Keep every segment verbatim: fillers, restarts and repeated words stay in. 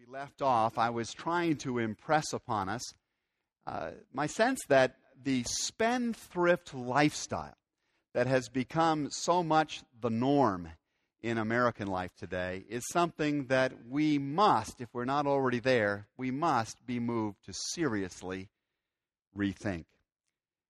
we left off, I was trying to impress upon us uh, my sense that the spendthrift lifestyle that has become so much the norm in American life today is something that we must, if we're not already there, we must be moved to seriously rethink.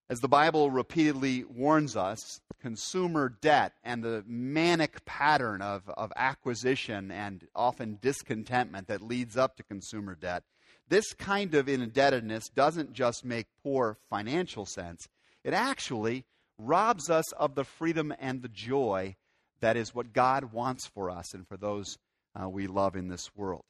As the Bible repeatedly warns us, consumer debt and the manic pattern of, of acquisition and often discontentment that leads up to consumer debt, this kind of indebtedness doesn't just make poor financial sense. It actually robs us of the freedom and the joy that is what God wants for us and for those uh, we love in this world.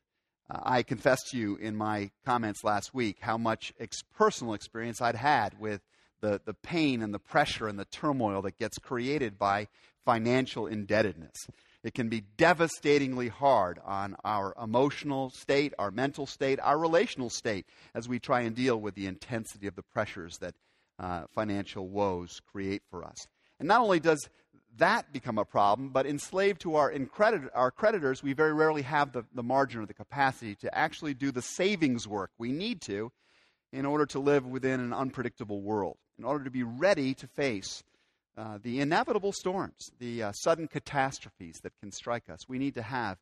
I confessed to you in my comments last week how much ex- personal experience I'd had with the, the pain and the pressure and the turmoil that gets created by financial indebtedness. It can be devastatingly hard on our emotional state, our mental state, our relational state as we try and deal with the intensity of the pressures that uh, financial woes create for us. And not only does that become a problem, but enslaved to our, incredit- our creditors, we very rarely have the, the margin or the capacity to actually do the savings work we need to in order to live within an unpredictable world, in order to be ready to face uh, the inevitable storms, the uh, sudden catastrophes that can strike us. We need to have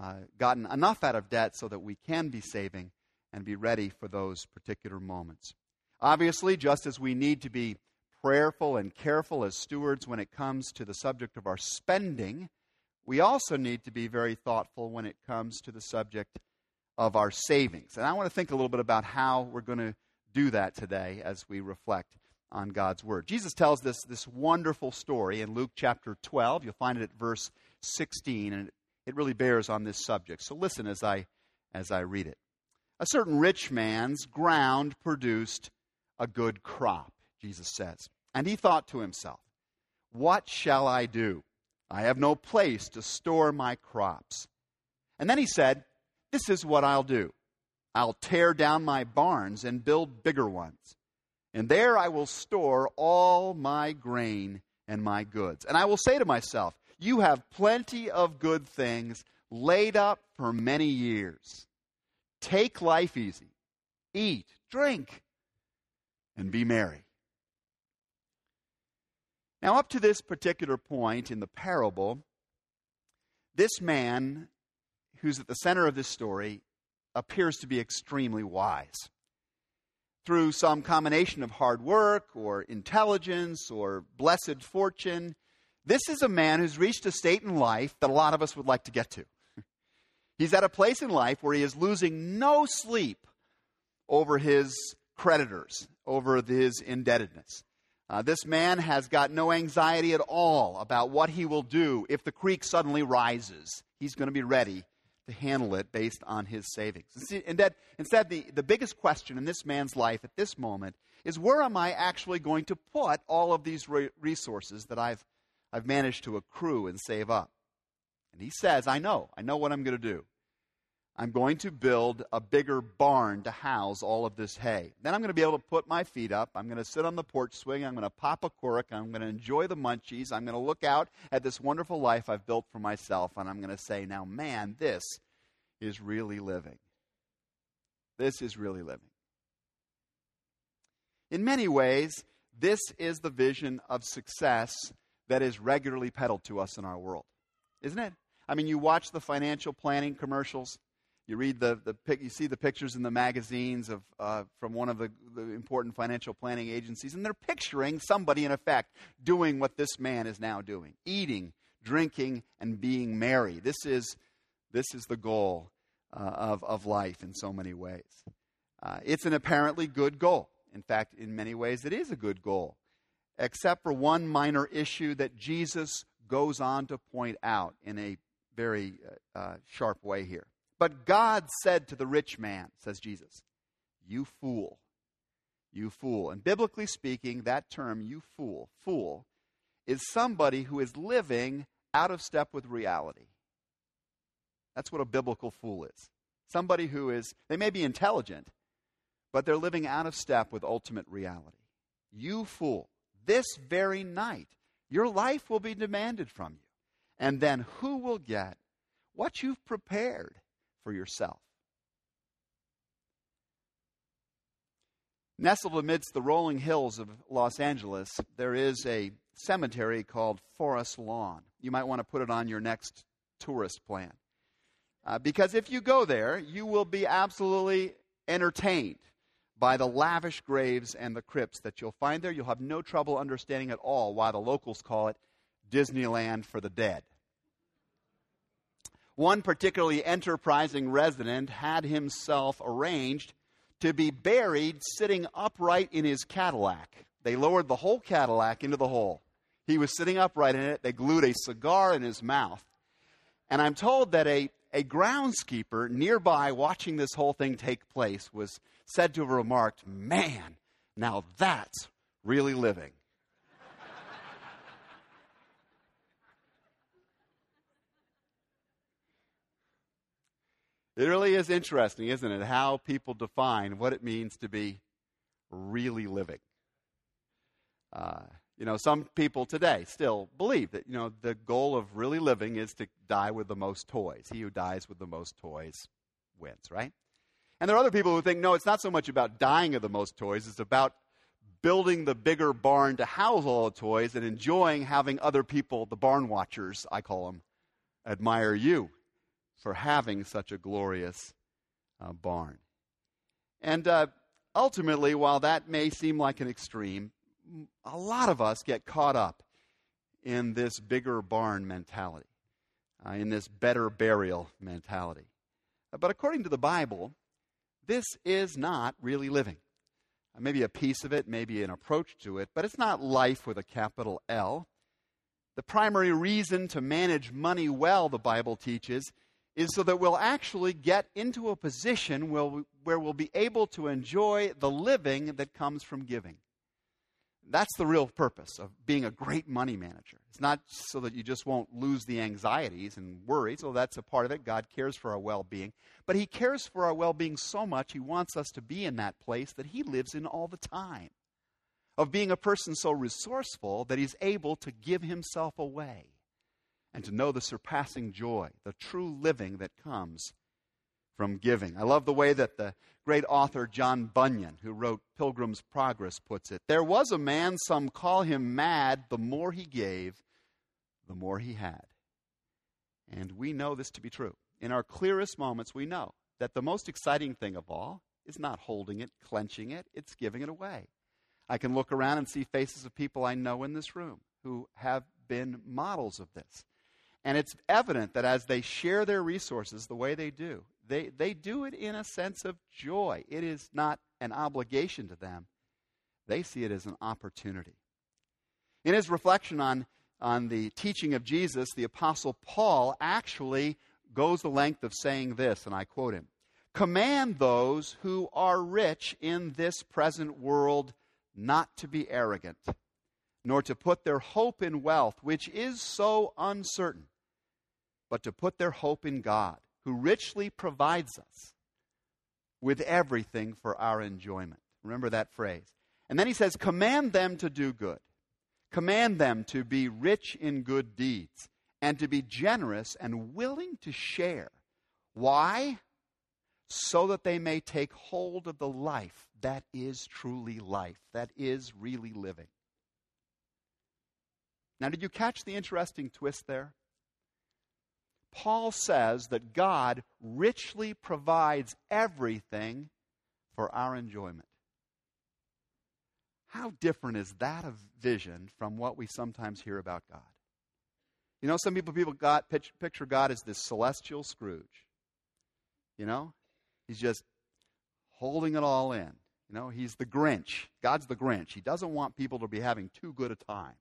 uh, gotten enough out of debt so that we can be saving and be ready for those particular moments. Obviously, just as we need to be prayerful and careful as stewards when it comes to the subject of our spending, we also need to be very thoughtful when it comes to the subject of our savings. And I want to think a little bit about how we're going to do that today as we reflect on God's Word. Jesus tells this, this wonderful story in Luke chapter twelve. You'll find it at verse sixteen, and it really bears on this subject. So listen as I, as I read it. A certain rich man's ground produced a good crop, Jesus says. And he thought to himself, "What shall I do? I have no place to store my crops." And then he said, "This is what I'll do. I'll tear down my barns and build bigger ones. And there I will store all my grain and my goods. And I will say to myself, you have plenty of good things laid up for many years. Take life easy. Eat, drink, and be merry." Now, up to this particular point in the parable, this man who's at the center of this story appears to be extremely wise. Through some combination of hard work or intelligence or blessed fortune, this is a man who's reached a state in life that a lot of us would like to get to. He's at a place in life where he is losing no sleep over his creditors, over his indebtedness. Uh, this man has got no anxiety at all about what he will do if the creek suddenly rises. He's going to be ready to handle it based on his savings. And that, instead, the, the biggest question in this man's life at this moment is, where am I actually going to put all of these re- resources that I've, I've managed to accrue and save up? And he says, I know. I know what I'm going to do. I'm going to build a bigger barn to house all of this hay. Then I'm going to be able to put my feet up. I'm going to sit on the porch swing. I'm going to pop a cork. I'm going to enjoy the munchies. I'm going to look out at this wonderful life I've built for myself, and I'm going to say, now, man, this is really living. This is really living. In many ways, this is the vision of success that is regularly peddled to us in our world, isn't it? I mean, you watch the financial planning commercials. You read the, the you see the pictures in the magazines of uh, from one of the, the important financial planning agencies, and they're picturing somebody, in effect, doing what this man is now doing: eating, drinking, and being merry. This is this is the goal uh, of of life in so many ways. Uh, it's an apparently good goal. In fact, in many ways, it is a good goal, except for one minor issue that Jesus goes on to point out in a very uh, sharp way here. But God said to the rich man, says Jesus, "You fool, you fool." And biblically speaking, that term, you fool, fool, is somebody who is living out of step with reality. That's what a biblical fool is. Somebody who is, they may be intelligent, but they're living out of step with ultimate reality. You fool, this very night, your life will be demanded from you. And then who will get what you've prepared for yourself? Nestled amidst the rolling hills of Los Angeles, there is a cemetery called Forest Lawn. You might want to put it on your next tourist plan. Uh, because if you go there, you will be absolutely entertained by the lavish graves and the crypts that you'll find there. You'll have no trouble understanding at all why the locals call it Disneyland for the dead. One particularly enterprising resident had himself arranged to be buried sitting upright in his Cadillac. They lowered the whole Cadillac into the hole. He was sitting upright in it. They glued a cigar in his mouth. And I'm told that a, a groundskeeper nearby watching this whole thing take place was said to have remarked, "Man, now that's really living." It really is interesting, isn't it, how people define what it means to be really living. Uh, you know, some people today still believe that, you know, the goal of really living is to die with the most toys. He who dies with the most toys wins, right? And there are other people who think, no, it's not so much about dying of the most toys. It's about building the bigger barn to house all the toys and enjoying having other people, the barn watchers, I call them, admire you for having such a glorious uh, barn. And uh, ultimately, while that may seem like an extreme, a lot of us get caught up in this bigger barn mentality, uh, in this better burial mentality. But according to the Bible, this is not really living. Uh, maybe a piece of it, maybe an approach to it, but it's not life with a capital L. The primary reason to manage money well, the Bible teaches, is so that we'll actually get into a position where, we, where we'll be able to enjoy the living that comes from giving. That's the real purpose of being a great money manager. It's not so that you just won't lose the anxieties and worries, although that's a part of it. God cares for our well-being. But he cares for our well-being so much, he wants us to be in that place that he lives in all the time, of being a person so resourceful that he's able to give himself away, and to know the surpassing joy, the true living that comes from giving. I love the way that the great author John Bunyan, who wrote Pilgrim's Progress, puts it. There was a man, some call him mad, the more he gave, the more he had. And we know this to be true. In our clearest moments, we know that the most exciting thing of all is not holding it, clenching it, it's giving it away. I can look around and see faces of people I know in this room who have been models of this. And it's evident that as they share their resources the way they do, they, they do it in a sense of joy. It is not an obligation to them. They see it as an opportunity. In his reflection on, on the teaching of Jesus, the Apostle Paul actually goes the length of saying this, and I quote him, "Command those who are rich in this present world not to be arrogant, nor to put their hope in wealth, which is so uncertain, but to put their hope in God, who richly provides us with everything for our enjoyment." Remember that phrase. And then he says, "Command them to do good. Command them to be rich in good deeds and to be generous and willing to share." Why? "So that they may take hold of the life that is truly life, that is really living." Now, did you catch the interesting twist there? Paul says that God richly provides everything for our enjoyment. How different is that a vision from what we sometimes hear about God? You know, some people people got, picture God as this celestial Scrooge. You know, he's just holding it all in. You know, he's the Grinch. God's the Grinch. He doesn't want people to be having too good a time.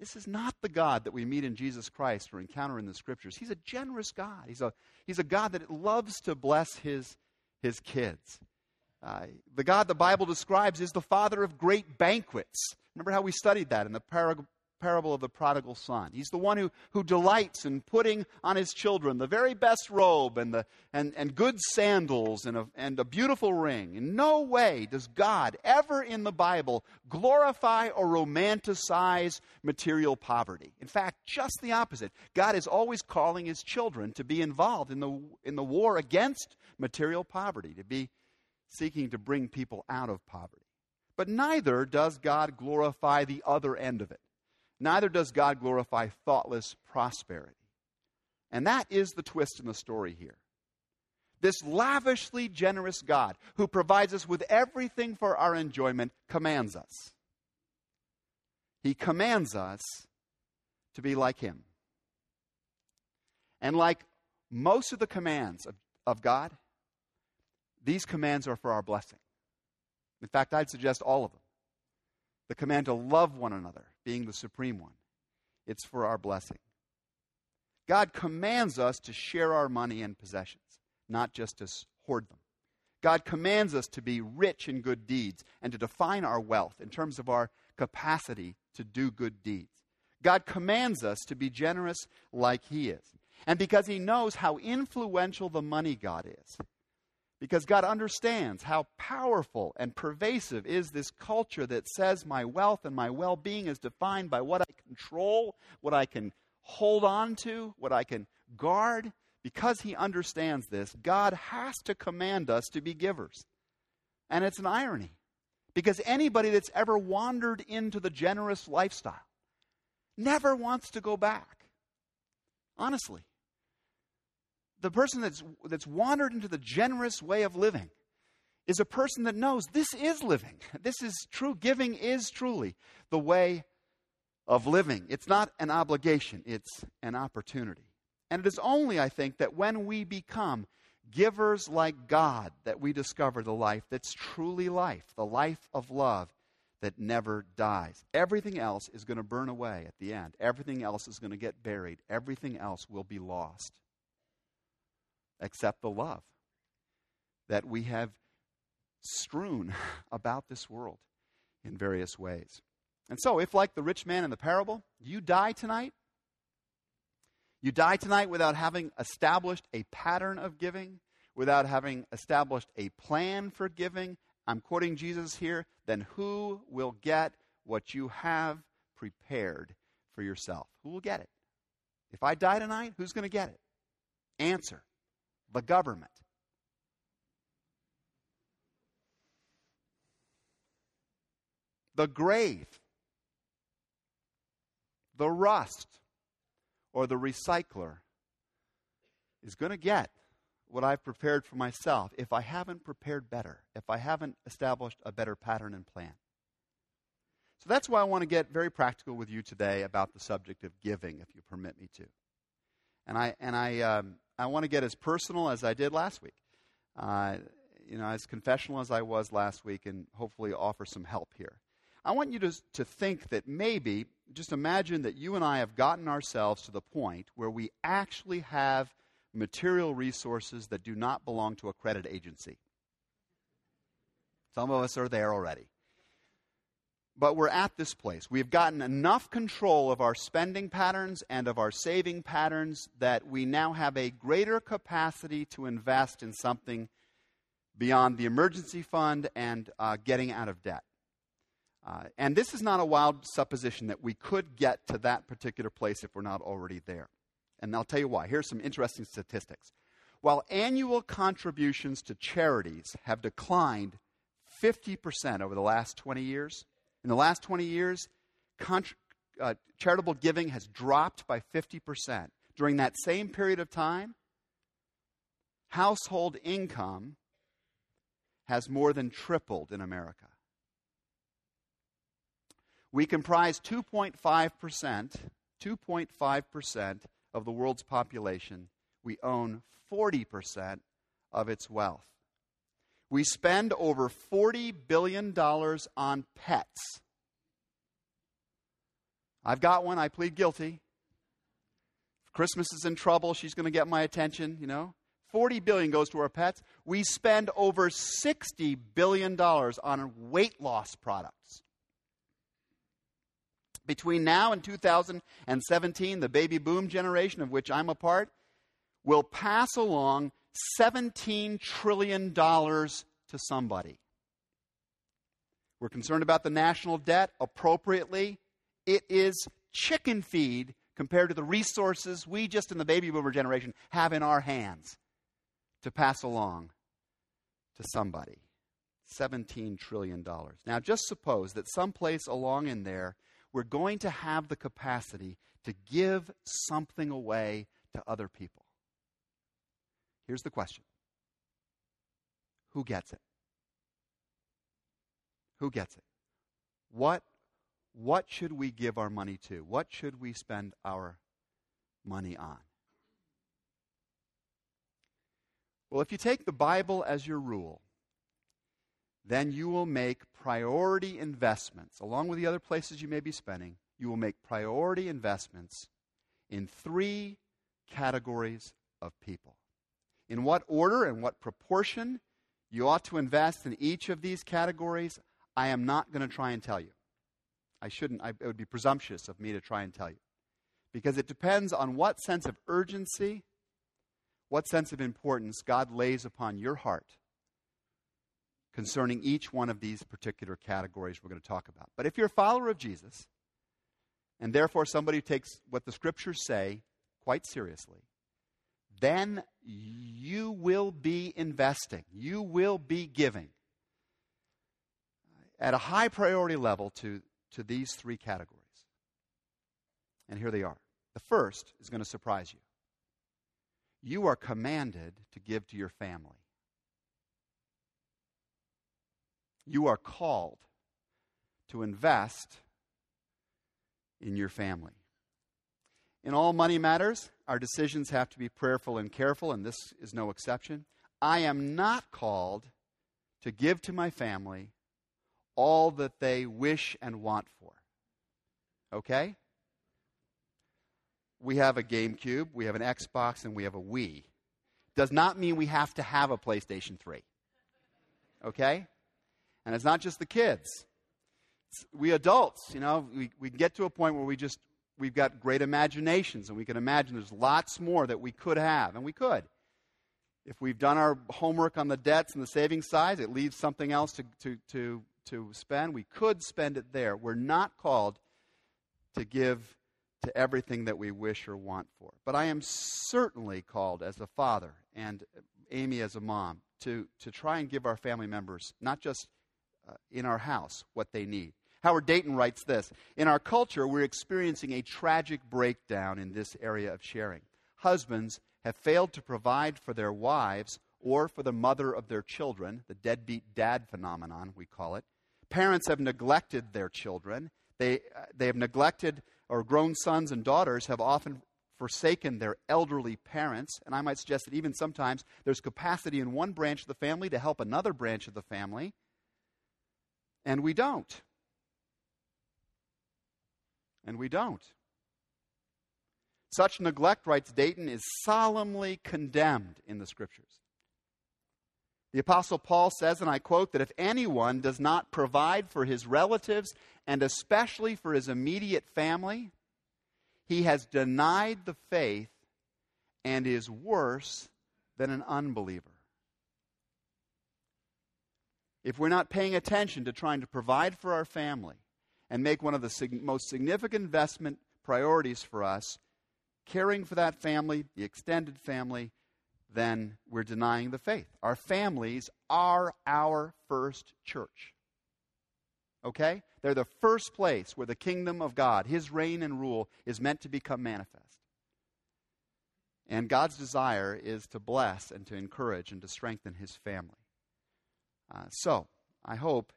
This is not the God that we meet in Jesus Christ or encounter in the Scriptures. He's a generous God. He's a, he's a God that loves to bless his, his kids. Uh, the God the Bible describes is the father of great banquets. Remember how we studied that in the parable, parable of the prodigal son. He's the one who, who delights in putting on his children the very best robe and, the, and, and good sandals and a, and a beautiful ring. In no way does God ever in the Bible glorify or romanticize material poverty. In fact, just the opposite. God is always calling his children to be involved in the, in the war against material poverty, to be seeking to bring people out of poverty. But neither does God glorify the other end of it. Neither does God glorify thoughtless prosperity. And that is the twist in the story here. This lavishly generous God who provides us with everything for our enjoyment commands us. He commands us to be like him. And like most of the commands of, of God, these commands are for our blessing. In fact, I'd suggest all of them. The command to love one another being the supreme one. It's for our blessing. God commands us to share our money and possessions, not just to hoard them. God commands us to be rich in good deeds and to define our wealth in terms of our capacity to do good deeds. God commands us to be generous like he is. And because he knows how influential the money God is, because God understands how powerful and pervasive is this culture that says my wealth and my well-being is defined by what I control, what I can hold on to, what I can guard. Because he understands this, God has to command us to be givers. And it's an irony, because anybody that's ever wandered into the generous lifestyle never wants to go back. Honestly. The person that's that's wandered into the generous way of living is a person that knows this is living. This is true. Giving is truly the way of living. It's not an obligation. It's an opportunity. And it is only, I think, that when we become givers like God that we discover the life that's truly life, the life of love that never dies. Everything else is going to burn away at the end. Everything else is going to get buried. Everything else will be lost. Except the love that we have strewn about this world in various ways. And so if, like the rich man in the parable, you die tonight, you die tonight without having established a pattern of giving, without having established a plan for giving, I'm quoting Jesus here, then who will get what you have prepared for yourself? Who will get it? If I die tonight, who's going to get it? Answer. The government. The grave. The rust or the recycler is going to get what I've prepared for myself if I haven't prepared better, if I haven't established a better pattern and plan. So that's why I want to get very practical with you today about the subject of giving, if you permit me to. And I, and I, um, I want to get as personal as I did last week, uh, you know, as confessional as I was last week, and hopefully offer some help here. I want you to, to think that maybe, just imagine that you and I have gotten ourselves to the point where we actually have material resources that do not belong to a credit agency. Some of us are there already. But we're at this place. We've gotten enough control of our spending patterns and of our saving patterns that we now have a greater capacity to invest in something beyond the emergency fund and uh, getting out of debt. Uh, and this is not a wild supposition that we could get to that particular place if we're not already there. And I'll tell you why. Here's some interesting statistics. While annual contributions to charities have declined fifty percent over the last twenty years, in the last twenty years, contr- uh, charitable giving has dropped by fifty percent. During that same period of time, household income has more than tripled in America. We comprise two point five percent, two point five percent of the world's population. We own forty percent of its wealth. We spend over forty billion dollars on pets. I've got one. I plead guilty. If Christmas is in trouble, she's going to get my attention, you know. forty billion dollars goes to our pets. We spend over sixty billion dollars on weight loss products. Between now and two thousand seventeen, the baby boom generation, of which I'm a part, will pass along seventeen trillion dollars to somebody. We're concerned about the national debt appropriately. It is chicken feed compared to the resources we just in the baby boomer generation have in our hands to pass along to somebody. seventeen trillion dollars. Now, just suppose that someplace along in there, we're going to have the capacity to give something away to other people. Here's the question. Who gets it? Who gets it? What, what should we give our money to? What should we spend our money on? Well, if you take the Bible as your rule, then you will make priority investments, along with the other places you may be spending, you will make priority investments in three categories of people. In what order and what proportion you ought to invest in each of these categories, I am not going to try and tell you. I shouldn't. I, it would be presumptuous of me to try and tell you, because it depends on what sense of urgency, what sense of importance God lays upon your heart concerning each one of these particular categories we're going to talk about. But if you're a follower of Jesus, and therefore somebody who takes what the Scriptures say quite seriously, then you will be investing. You will be giving at a high priority level to, to these three categories. And here they are. The first is going to surprise you. You are commanded to give to your family. You are called to invest in your family. In all money matters, our decisions have to be prayerful and careful, and this is no exception. I am not called to give to my family all that they wish and want for. Okay? We have a GameCube, we have an Xbox, and we have a Wii. Does not mean we have to have a PlayStation three. Okay? And it's not just the kids. It's we adults, you know, we, we get to a point where we just, we've got great imaginations, and we can imagine there's lots more that we could have, and we could. If we've done our homework on the debts and the savings side, it leaves something else to, to, to, to spend. We could spend it there. We're not called to give to everything that we wish or want for. But I am certainly called as a father, and Amy as a mom, to, to try and give our family members, not just Uh, in our house, what they need. Howard Dayton writes this: in our culture, we're experiencing a tragic breakdown in this area of sharing. Husbands have failed to provide for their wives or for the mother of their children, the deadbeat dad phenomenon, we call it. Parents have neglected their children. They, uh, they have neglected, or grown sons and daughters have often forsaken their elderly parents. And I might suggest that even sometimes there's capacity in one branch of the family to help another branch of the family, and we don't. And we don't. Such neglect, writes Dayton, is solemnly condemned in the Scriptures. The Apostle Paul says, and I quote, that if anyone does not provide for his relatives and especially for his immediate family, he has denied the faith and is worse than an unbeliever. If we're not paying attention to trying to provide for our family and make one of the sig- most significant investment priorities for us, caring for that family, the extended family, then we're denying the faith. Our families are our first church. Okay? They're the first place where the kingdom of God, His reign and rule, is meant to become manifest. And God's desire is to bless and to encourage and to strengthen His family. Uh, so, I hope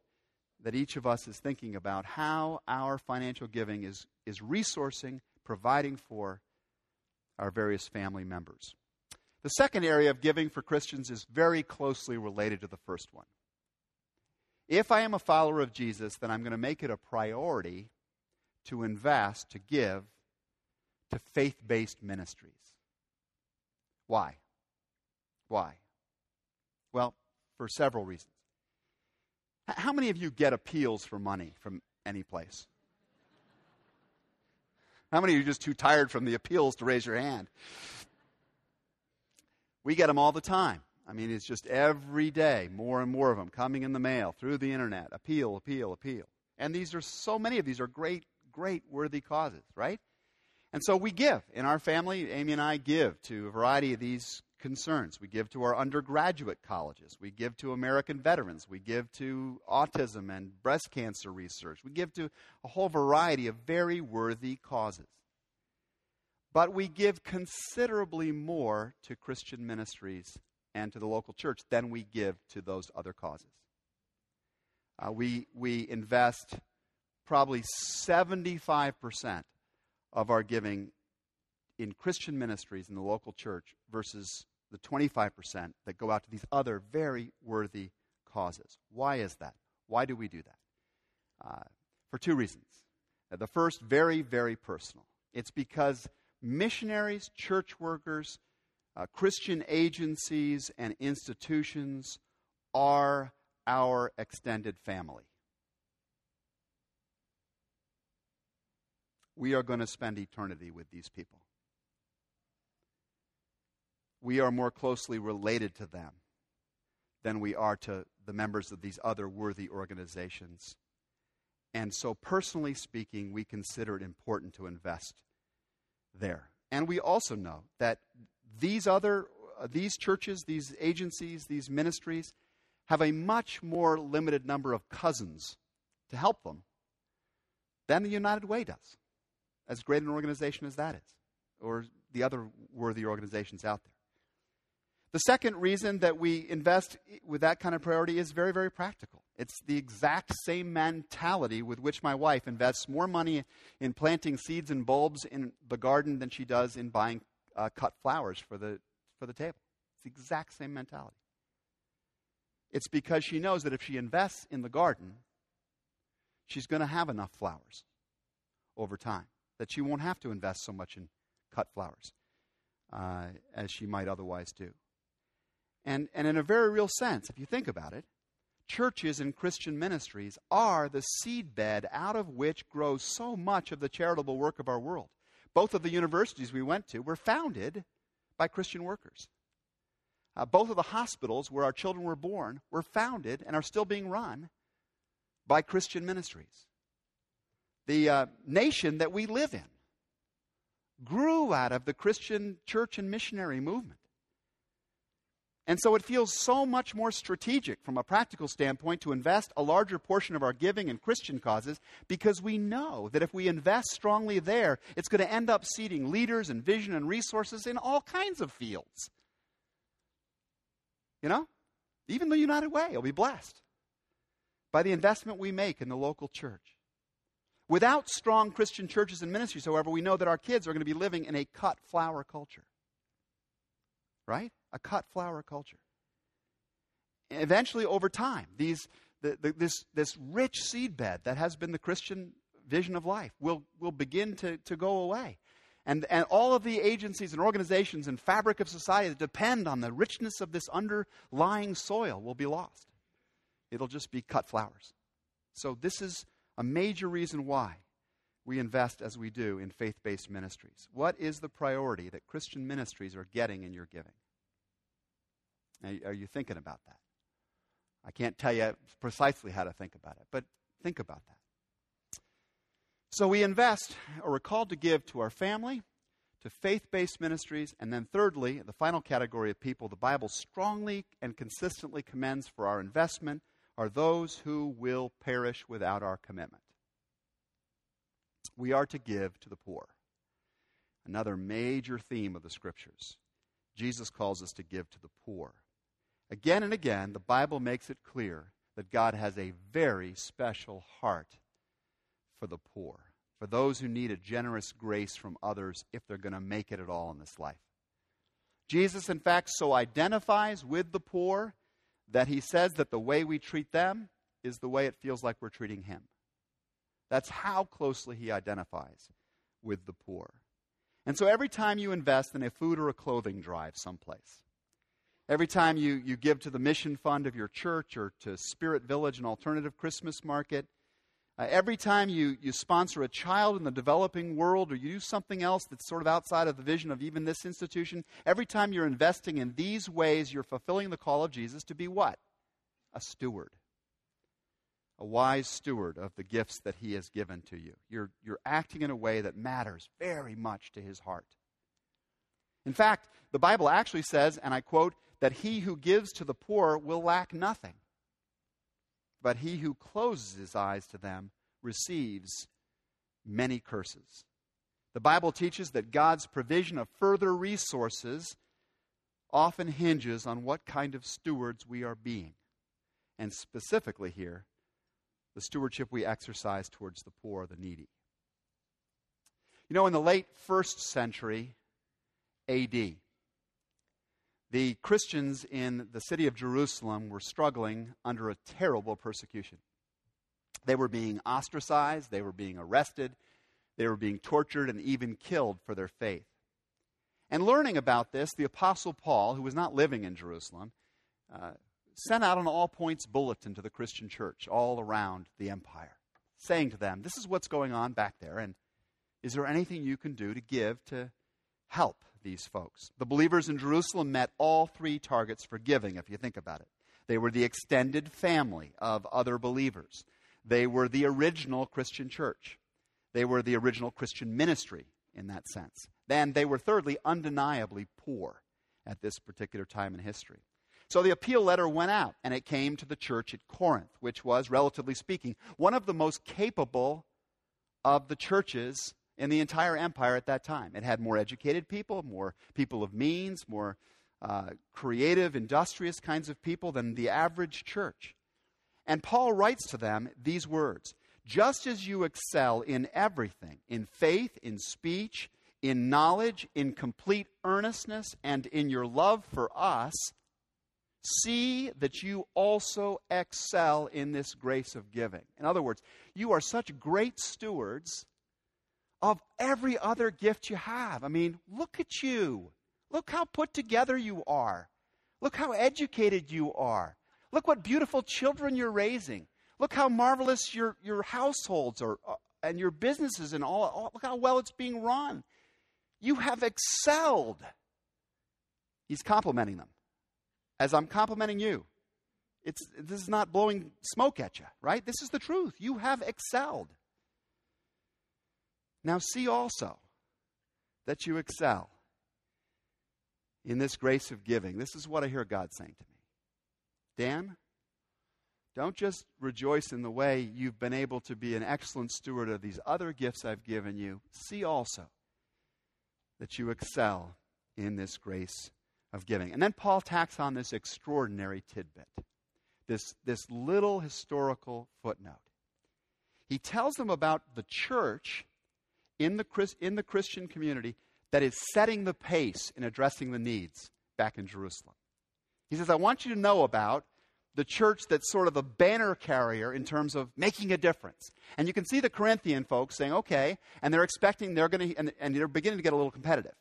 that each of us is thinking about how our financial giving is, is resourcing, providing for our various family members. The second area of giving for Christians is very closely related to the first one. If I am a follower of Jesus, then I'm going to make it a priority to invest, to give to faith-based ministries. Why? Why? Well, for several reasons. How many of you get appeals for money from any place? How many of you are just too tired from the appeals to raise your hand? We get them all the time. I mean, it's just every day, more and more of them coming in the mail, through the internet, appeal, appeal, appeal. And these are so many of these are great, great worthy causes, right? And so we give. In our family, Amy and I give to a variety of these concerns. We give to our undergraduate colleges. We give to American veterans. We give to autism and breast cancer research. We give to a whole variety of very worthy causes. But we give considerably more to Christian ministries and to the local church than we give to those other causes. Uh, we, we invest probably seventy-five percent of our giving in Christian ministries in the local church versus the twenty-five percent that go out to these other very worthy causes. Why is that? Why do we do that? Uh, for two reasons. Now, the first, very, very personal. It's because missionaries, church workers, uh, Christian agencies, and institutions are our extended family. We are going to spend eternity with these people. We are more closely related to them than we are to the members of these other worthy organizations. And so, personally speaking, we consider it important to invest there. And we also know that these other, uh, these churches, these agencies, these ministries have a much more limited number of cousins to help them than the United Way does, as great an organization as that is, or the other worthy organizations out there. The second reason that we invest with that kind of priority is very, very practical. It's the exact same mentality with which my wife invests more money in planting seeds and bulbs in the garden than she does in buying uh, cut flowers for the, for the table. It's the exact same mentality. It's because she knows that if she invests in the garden, she's going to have enough flowers over time, that she won't have to invest so much in cut flowers uh, as she might otherwise do. And, and in a very real sense, if you think about it, churches and Christian ministries are the seedbed out of which grows so much of the charitable work of our world. Both of the universities we went to were founded by Christian workers. Uh, both of the hospitals where our children were born were founded and are still being run by Christian ministries. The uh, nation that we live in grew out of the Christian church and missionary movement. And so it feels so much more strategic from a practical standpoint to invest a larger portion of our giving in Christian causes, because we know that if we invest strongly there, it's going to end up seeding leaders and vision and resources in all kinds of fields. You know, even the United Way will be blessed by the investment we make in the local church. Without strong Christian churches and ministries, however, we know that our kids are going to be living in a cut flower culture. Right? A cut flower culture. And eventually, over time, these the, the, this this rich seedbed that has been the Christian vision of life will will begin to, to go away. And, and all of the agencies and organizations and fabric of society that depend on the richness of this underlying soil will be lost. It'll just be cut flowers. So this is a major reason why we invest as we do in faith-based ministries. What is the priority that Christian ministries are getting in your giving? Are you thinking about that? I can't tell you precisely how to think about it, but think about that. So we invest, or we're called to give to our family, to faith-based ministries, and then thirdly, the final category of people the Bible strongly and consistently commends for our investment are those who will perish without our commitment. We are to give to the poor. Another major theme of the Scriptures. Jesus calls us to give to the poor. Again and again, the Bible makes it clear that God has a very special heart for the poor, for those who need a generous grace from others if they're going to make it at all in this life. Jesus, in fact, so identifies with the poor that he says that the way we treat them is the way it feels like we're treating him. That's how closely he identifies with the poor. And so every time you invest in a food or a clothing drive someplace, every time you, you give to the mission fund of your church or to Spirit Village, an alternative Christmas market, uh, every time you, you sponsor a child in the developing world or you do something else that's sort of outside of the vision of even this institution, every time you're investing in these ways, you're fulfilling the call of Jesus to be what? A steward. A wise steward of the gifts that he has given to you. You're, you're acting in a way that matters very much to his heart. In fact, the Bible actually says, and I quote, that he who gives to the poor will lack nothing, but he who closes his eyes to them receives many curses. The Bible teaches that God's provision of further resources often hinges on what kind of stewards we are being, and specifically here, the stewardship we exercise towards the poor, the needy. You know, in the late first century A D, the Christians in the city of Jerusalem were struggling under a terrible persecution. They were being ostracized, they were being arrested, they were being tortured and even killed for their faith. And learning about this, the Apostle Paul, who was not living in Jerusalem, uh, sent out an all-points bulletin to the Christian church all around the empire, saying to them, this is what's going on back there, and is there anything you can do to give to help these folks? The believers in Jerusalem met all three targets for giving, if you think about it. They were the extended family of other believers. They were the original Christian church. They were the original Christian ministry in that sense. Then they were, thirdly, undeniably poor at this particular time in history. So the appeal letter went out, and it came to the church at Corinth, which was, relatively speaking, one of the most capable of the churches in the entire empire at that time. It had more educated people, more people of means, more uh, creative, industrious kinds of people than the average church. And Paul writes to them these words, just as you excel in everything, in faith, in speech, in knowledge, in complete earnestness, and in your love for us, see that you also excel in this grace of giving. In other words, you are such great stewards of every other gift you have. I mean, look at you. Look how put together you are. Look how educated you are. Look what beautiful children you're raising. Look how marvelous your, your households are uh, and your businesses and all, all. Look how well it's being run. You have excelled. He's complimenting them. As I'm complimenting you. It's, this is not blowing smoke at you, right? This is the truth. You have excelled. Now see also that you excel in this grace of giving. This is what I hear God saying to me. Dan, don't just rejoice in the way you've been able to be an excellent steward of these other gifts I've given you. See also that you excel in this grace of giving. And then Paul tacks on this extraordinary tidbit, this, this little historical footnote. He tells them about the church In the, in the Christian community that is setting the pace in addressing the needs back in Jerusalem. He says, I want you to know about the church that's sort of a banner carrier in terms of making a difference. And you can see the Corinthian folks saying, okay, and they're expecting they're going to, and, and they're beginning to get a little competitive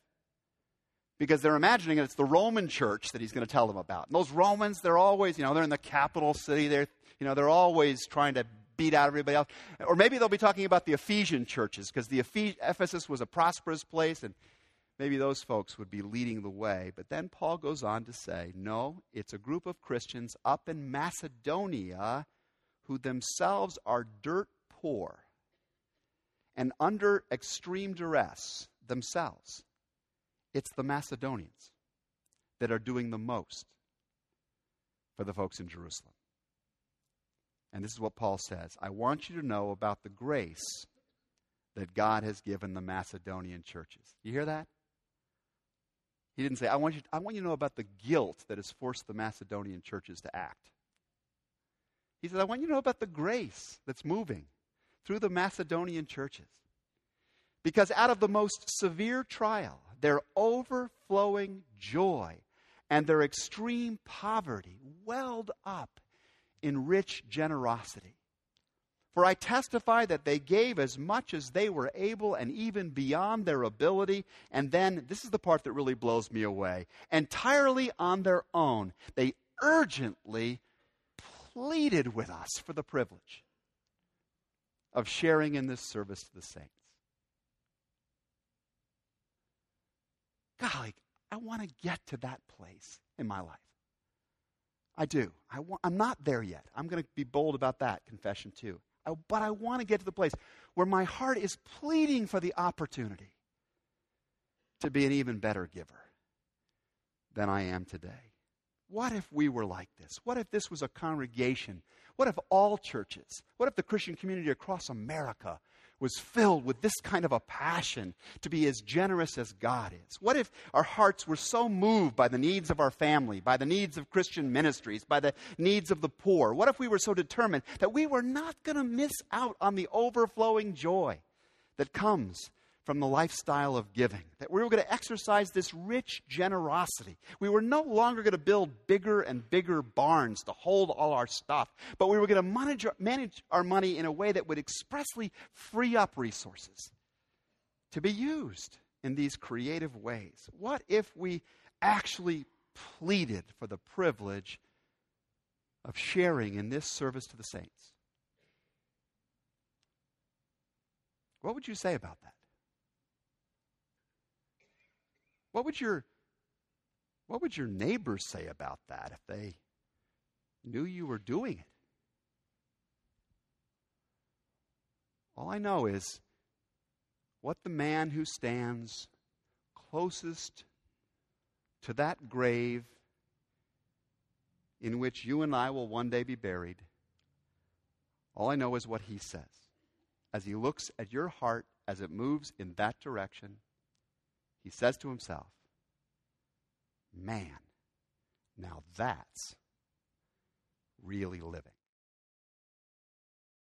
because they're imagining that it's the Roman church that he's going to tell them about. And those Romans, they're always, you know, they're in the capital city. They're, you know, they're always trying to beat out everybody else. Or maybe they'll be talking about the Ephesian churches because the Ephes- Ephesus was a prosperous place and maybe those folks would be leading the way. But then Paul goes on to say, no, it's a group of Christians up in Macedonia who themselves are dirt poor and under extreme duress themselves. It's the Macedonians that are doing the most for the folks in Jerusalem. And this is what Paul says. I want you to know about the grace that God has given the Macedonian churches. You hear that? He didn't say, I want you to, I want you to know about the guilt that has forced the Macedonian churches to act. He said, I want you to know about the grace that's moving through the Macedonian churches. Because out of the most severe trial, their overflowing joy and their extreme poverty welled up in rich generosity. For I testify that they gave as much as they were able and even beyond their ability. And then, this is the part that really blows me away, entirely on their own, they urgently pleaded with us for the privilege of sharing in this service to the saints. Golly, I want to get to that place in my life. I do. I want, I'm not there yet. I'm going to be bold about that confession too. I, but I want to get to the place where my heart is pleading for the opportunity to be an even better giver than I am today. What if we were like this? What if this was a congregation? What if all churches, what if the Christian community across America was filled with this kind of a passion to be as generous as God is? What if our hearts were so moved by the needs of our family, by the needs of Christian ministries, by the needs of the poor? What if we were so determined that we were not going to miss out on the overflowing joy that comes from the lifestyle of giving, that we were going to exercise this rich generosity? We were no longer going to build bigger and bigger barns to hold all our stuff, but we were going to manage, manage our money in a way that would expressly free up resources to be used in these creative ways. What if we actually pleaded for the privilege of sharing in this service to the saints? What would you say about that? What would your, what would your neighbors say about that if they knew you were doing it? All I know is what the man who stands closest to that grave in which you and I will one day be buried, all I know is what he says. As he looks at your heart as it moves in that direction, he says to himself, man, now that's really living.